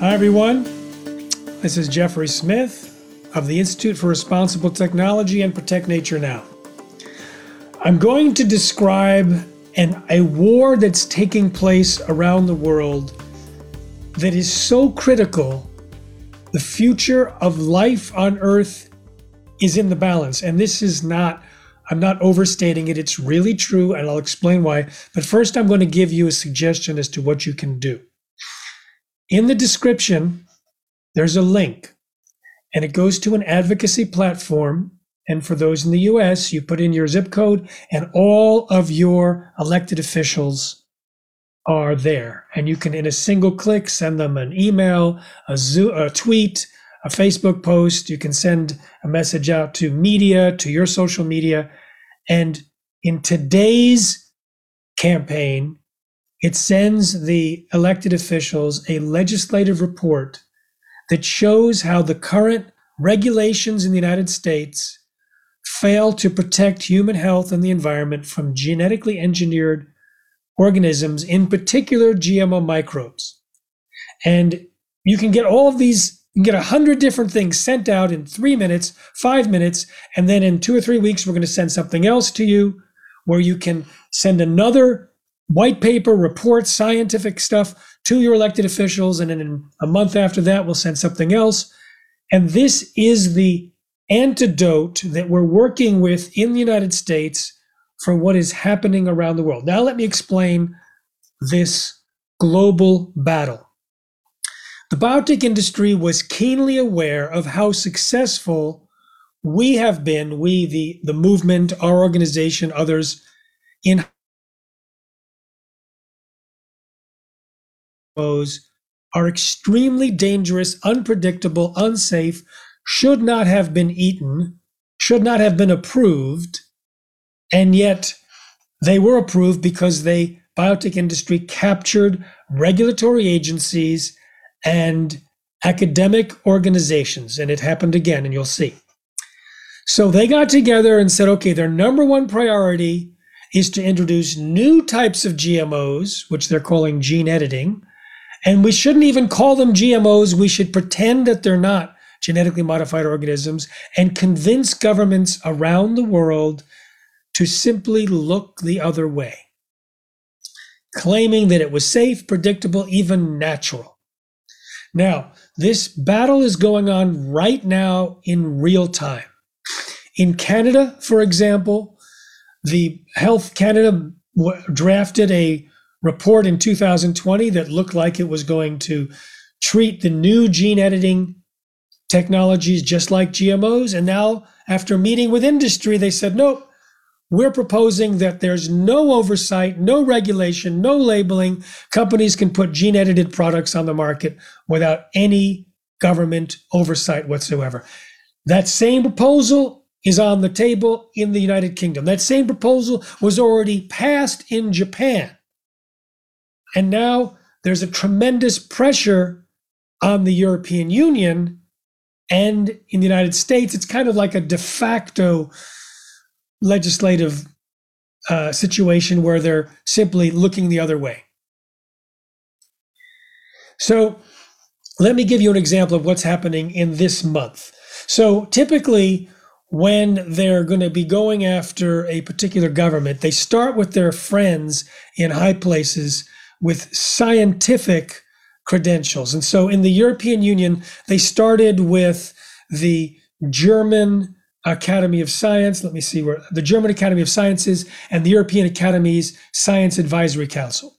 Hi everyone, this is Jeffrey Smith of the Institute for Responsible Technology and Protect Nature Now. I'm going to describe a war that's taking place around the world that is so critical. The future of life on Earth is in the balance. And this is not, I'm not overstating it. It's really true, and I'll explain why. But first, I'm going to give you a suggestion as to what you can do. In the description, there's a link, and it goes to an advocacy platform. And for those in the US, you put in your zip code, and all of your elected officials are there, and you can in a single click send them an email, a tweet, a Facebook post. You can send a message out to media, to your social media. And in today's campaign, it sends the elected officials a legislative report that shows how the current regulations in the United States fail to protect human health and the environment from genetically engineered organisms, in particular GMO microbes. And you can get all of these, you can get 100 different things sent out in 3 minutes, 5 minutes, and then in 2 or 3 weeks, we're going to send something else to you where you can send another white paper, report, scientific stuff to your elected officials. And then in a month after that, we'll send something else. And this is the antidote that we're working with in the United States for what is happening around the world. Now let me explain this global battle. The biotech industry was keenly aware of how successful we have been, the movement, our organization, others, in are extremely dangerous, unpredictable, unsafe, should not have been eaten, should not have been approved, and yet they were approved because the biotech industry captured regulatory agencies and academic organizations. And it happened again, and you'll see. So they got together and said, okay, their number one priority is to introduce new types of GMOs, which they're calling gene editing. And we shouldn't even call them GMOs. We should pretend that they're not genetically modified organisms and convince governments around the world to simply look the other way, claiming that it was safe, predictable, even natural. Now, this battle is going on right now in real time. In Canada, for example, the Health Canada drafted a report in 2020 that looked like it was going to treat the new gene editing technologies just like GMOs. And now, after meeting with industry, they said, nope, we're proposing that there's no oversight, no regulation, no labeling. Companies can put gene-edited products on the market without any government oversight whatsoever. That same proposal is on the table in the United Kingdom. That same proposal was already passed in Japan. And now there's a tremendous pressure on the European Union. And in the United States, it's kind of like a de facto legislative situation where they're simply looking the other way. So let me give you an example of what's happening in this month. So typically when they're going to be going after a particular government, they start with their friends in high places with scientific credentials. And so in the European Union, they started with the German Academy of Science, let me see where, the German Academy of Sciences and the European Academy's Science Advisory Council.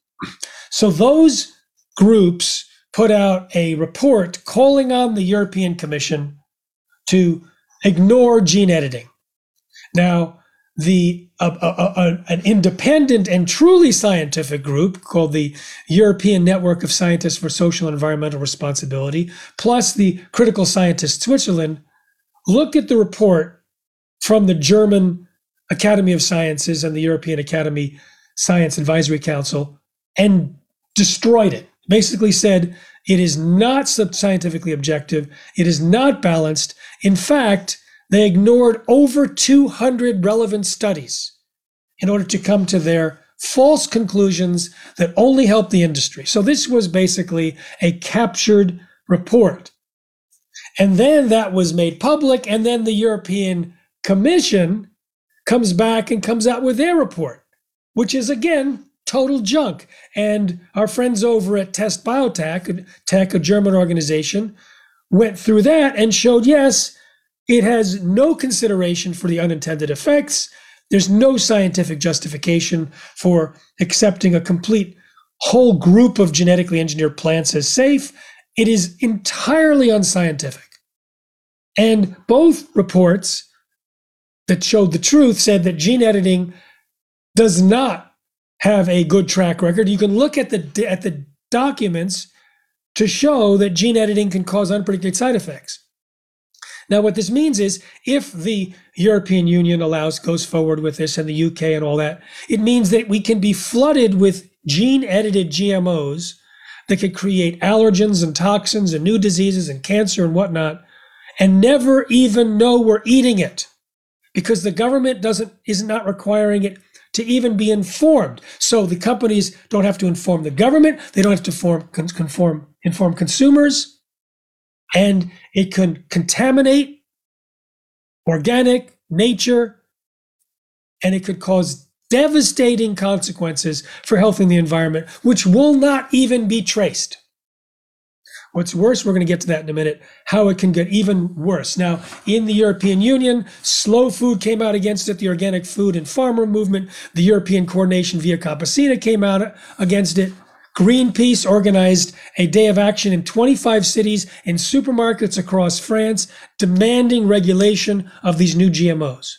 So those groups put out a report calling on the European Commission to ignore gene editing. Now, an independent and truly scientific group called the European Network of Scientists for Social and Environmental Responsibility, plus the Critical Scientists Switzerland, look at the report from the German Academy of Sciences and the European Academy Science Advisory Council and destroyed it. Basically said, it is not scientifically objective. It is not balanced. In fact, they ignored over 200 relevant studies in order to come to their false conclusions that only help the industry. So this was basically a captured report. And then that was made public, and then the European Commission comes back and comes out with their report, which is, again, total junk. And our friends over at Test Biotech, a German organization, went through that and showed, yes, it has no consideration for the unintended effects. There's no scientific justification for accepting a complete whole group of genetically engineered plants as safe. It is entirely unscientific. And both reports that showed the truth said that gene editing does not have a good track record. You can look at the documents to show that gene editing can cause unpredicted side effects. Now, what this means is if the European Union goes forward with this and the UK and all that, it means that we can be flooded with gene-edited GMOs that could create allergens and toxins and new diseases and cancer and whatnot, and never even know we're eating it because the government is not requiring it to even be informed. So the companies don't have to inform the government. They don't have to inform consumers. And it can contaminate organic nature, and it could cause devastating consequences for health and the environment, which will not even be traced. What's worse, we're going to get to that in a minute, how it can get even worse. Now, in the European Union, Slow Food came out against it, the organic food and farmer movement. The European Coordination Via Campesina came out against it. Greenpeace organized a day of action in 25 cities and supermarkets across France, demanding regulation of these new GMOs.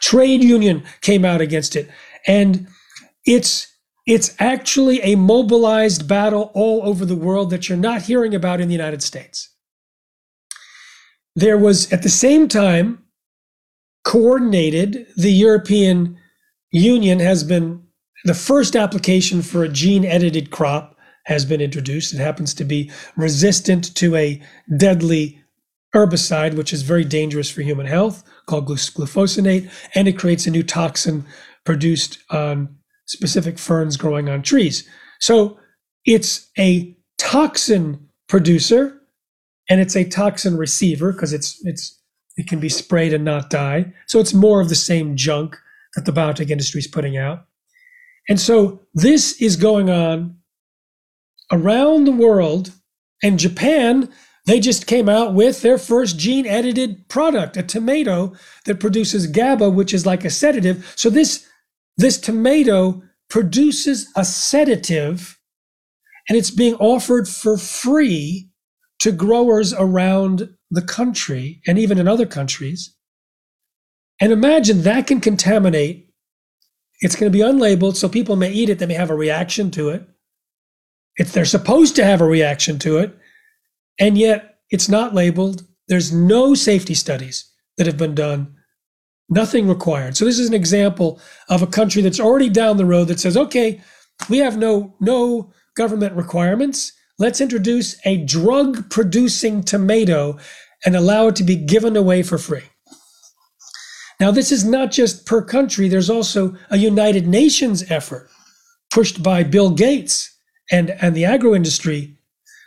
Trade union came out against it. And it's actually a mobilized battle all over the world that you're not hearing about in the United States. There was, at the same time, coordinated, the European Union has been the first application for a gene-edited crop has been introduced. It happens to be resistant to a deadly herbicide, which is very dangerous for human health, called glufosinate, and it creates a new toxin produced on specific ferns growing on trees. So it's a toxin producer, and it's a toxin receiver because it can be sprayed and not die. So it's more of the same junk that the biotech industry is putting out. And so this is going on around the world. And Japan, they just came out with their first gene-edited product, a tomato that produces GABA, which is like a sedative. So this tomato produces a sedative, and it's being offered for free to growers around the country and even in other countries. And imagine that can contaminate. It's going to be unlabeled, so people may eat it. They may have a reaction to it. They're supposed to have a reaction to it, and yet it's not labeled. There's no safety studies that have been done, nothing required. So this is an example of a country that's already down the road that says, okay, we have no government requirements. Let's introduce a drug-producing tomato and allow it to be given away for free. Now, this is not just per country. There's also a United Nations effort pushed by Bill Gates and the agro industry.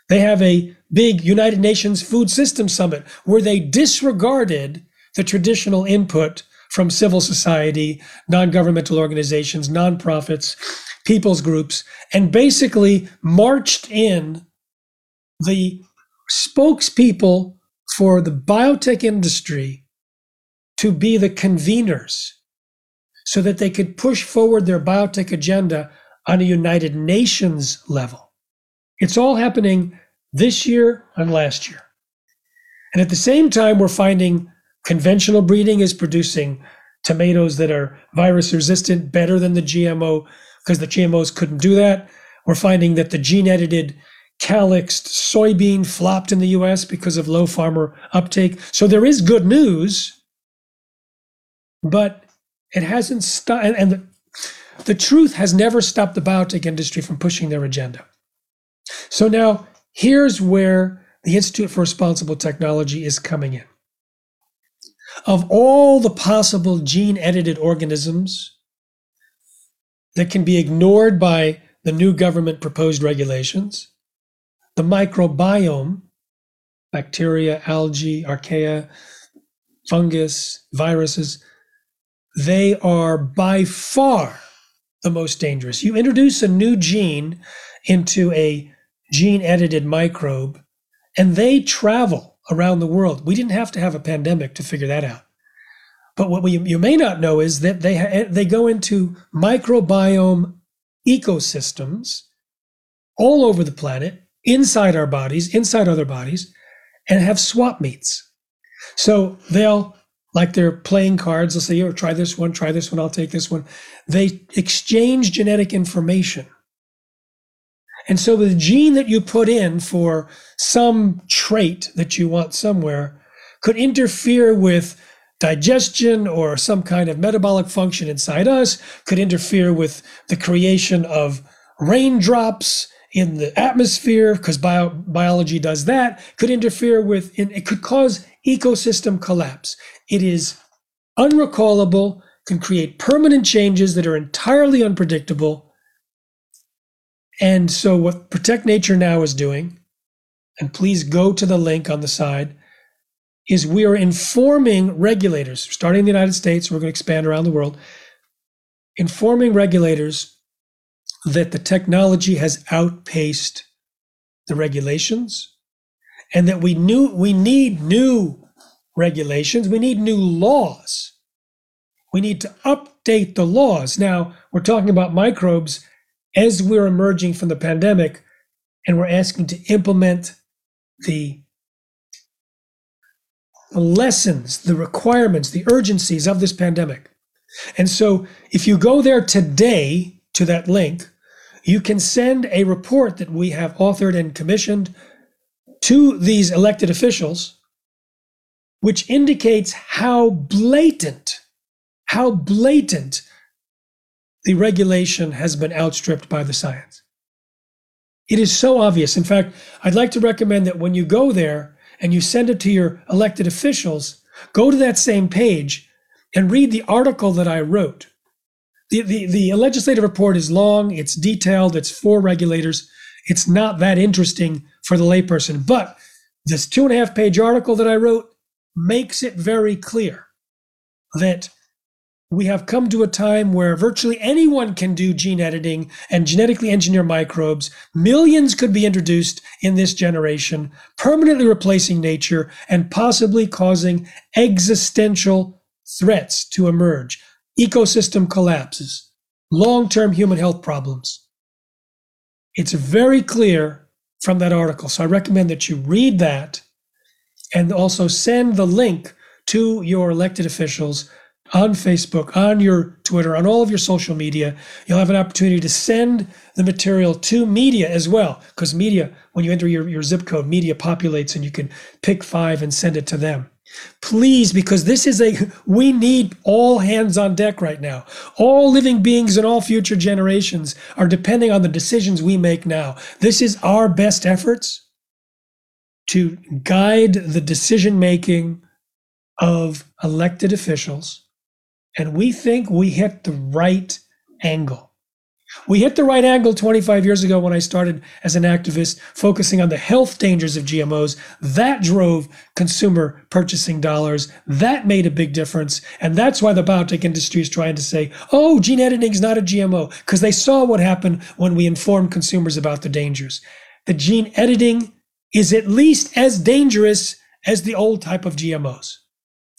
They have a big United Nations Food System Summit where they disregarded the traditional input from civil society, non-governmental organizations, nonprofits, people's groups, and basically marched in the spokespeople for the biotech industry to be the conveners so that they could push forward their biotech agenda on a United Nations level. It's all happening this year and last year. And at the same time, we're finding conventional breeding is producing tomatoes that are virus resistant better than the GMO because the GMOs couldn't do that. We're finding that the gene-edited calyxed soybean flopped in the US because of low farmer uptake. So there is good news. But it hasn't stopped, and the truth has never stopped the biotech industry from pushing their agenda. So now here's where the Institute for Responsible Technology is coming in. Of all the possible gene-edited organisms that can be ignored by the new government proposed regulations. The microbiome, bacteria, algae, archaea, fungus, viruses, they are by far the most dangerous. You introduce a new gene into a gene-edited microbe, and they travel around the world. We didn't have to have a pandemic to figure that out. But what you may not know is that they go into microbiome ecosystems all over the planet, inside our bodies, inside other bodies, and have swap meets. So they'll, like they're playing cards, they'll say, "Yo, try this one, I'll take this one." They exchange genetic information. And so the gene that you put in for some trait that you want somewhere could interfere with digestion or some kind of metabolic function inside us, could interfere with the creation of raindrops in the atmosphere, because biology does that, could interfere with, it could cause ecosystem collapse. It is unrecallable, can create permanent changes that are entirely unpredictable. And so what Protect Nature Now is doing, and please go to the link on the side, is we are informing regulators, starting in the United States, we're going to expand around the world, informing regulators that the technology has outpaced the regulations, and that we need new regulations, we need new laws. We need to update the laws. Now, we're talking about microbes as we're emerging from the pandemic, and we're asking to implement the lessons, the requirements, the urgencies of this pandemic. And so if you go there today to that link, you can send a report that we have authored and commissioned to these elected officials, which indicates how blatant the regulation has been outstripped by the science. It is so obvious. In fact, I'd like to recommend that when you go there, and you send it to your elected officials, go to that same page and read the article that I wrote. The legislative report is long, it's detailed, it's for regulators. It's not that interesting for the layperson, but this 2.5-page article that I wrote makes it very clear that we have come to a time where virtually anyone can do gene editing and genetically engineer microbes. Millions could be introduced in this generation, permanently replacing nature and possibly causing existential threats to emerge. Ecosystem collapses, long-term human health problems. It's very clear from that article. So I recommend that you read that and also send the link to your elected officials on Facebook, on your Twitter, on all of your social media. You'll have an opportunity to send the material to media as well, because media, when you enter your zip code, media populates and you can pick 5 and send it to them. Please, because this is we need all hands on deck right now. All living beings and all future generations are depending on the decisions we make now. This is our best efforts to guide the decision making of elected officials. And we think we hit the right angle. We hit the right angle 25 years ago when I started as an activist focusing on the health dangers of GMOs. That drove consumer purchasing dollars. That made a big difference. And that's why the biotech industry is trying to say, oh, gene editing is not a GMO, because they saw what happened when we informed consumers about the dangers. The gene editing is at least as dangerous as the old type of GMOs.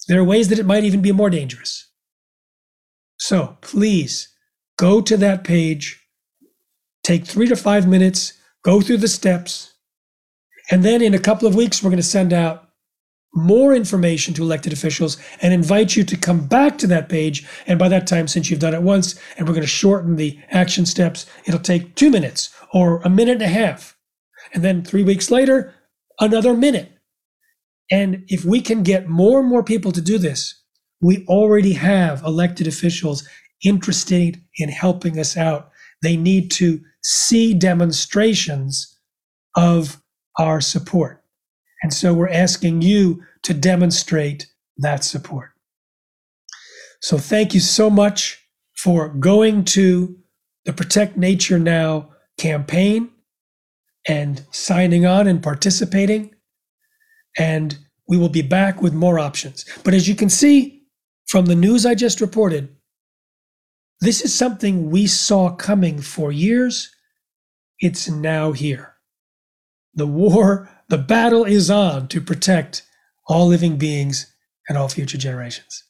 There are ways that it might even be more dangerous. So please go to that page, take 3 to 5 minutes, go through the steps, and then in a couple of weeks, we're going to send out more information to elected officials and invite you to come back to that page. And by that time, since you've done it once, and we're going to shorten the action steps, it'll take 2 minutes or a minute and a half. And then 3 weeks later, another minute. And if we can get more and more people to do this, we already have elected officials interested in helping us out. They need to see demonstrations of our support. And so we're asking you to demonstrate that support. So thank you so much for going to the Protect Nature Now campaign and signing on and participating. And we will be back with more options. But as you can see from the news I just reported, this is something we saw coming for years. It's now here. The battle is on to protect all living beings and all future generations.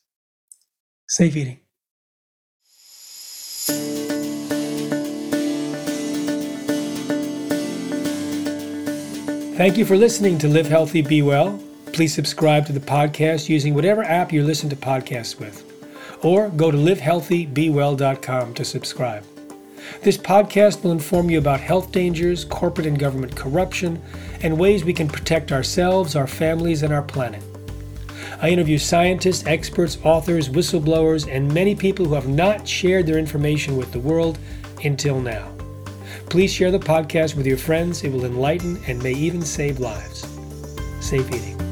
Safe eating. Thank you for listening to Live Healthy, Be Well. Please subscribe to the podcast using whatever app you listen to podcasts with, or go to livehealthybewell.com to subscribe. This podcast will inform you about health dangers, corporate and government corruption, and ways we can protect ourselves, our families, and our planet. I interview scientists, experts, authors, whistleblowers, and many people who have not shared their information with the world until now. Please share the podcast with your friends. It will enlighten and may even save lives. Safe eating.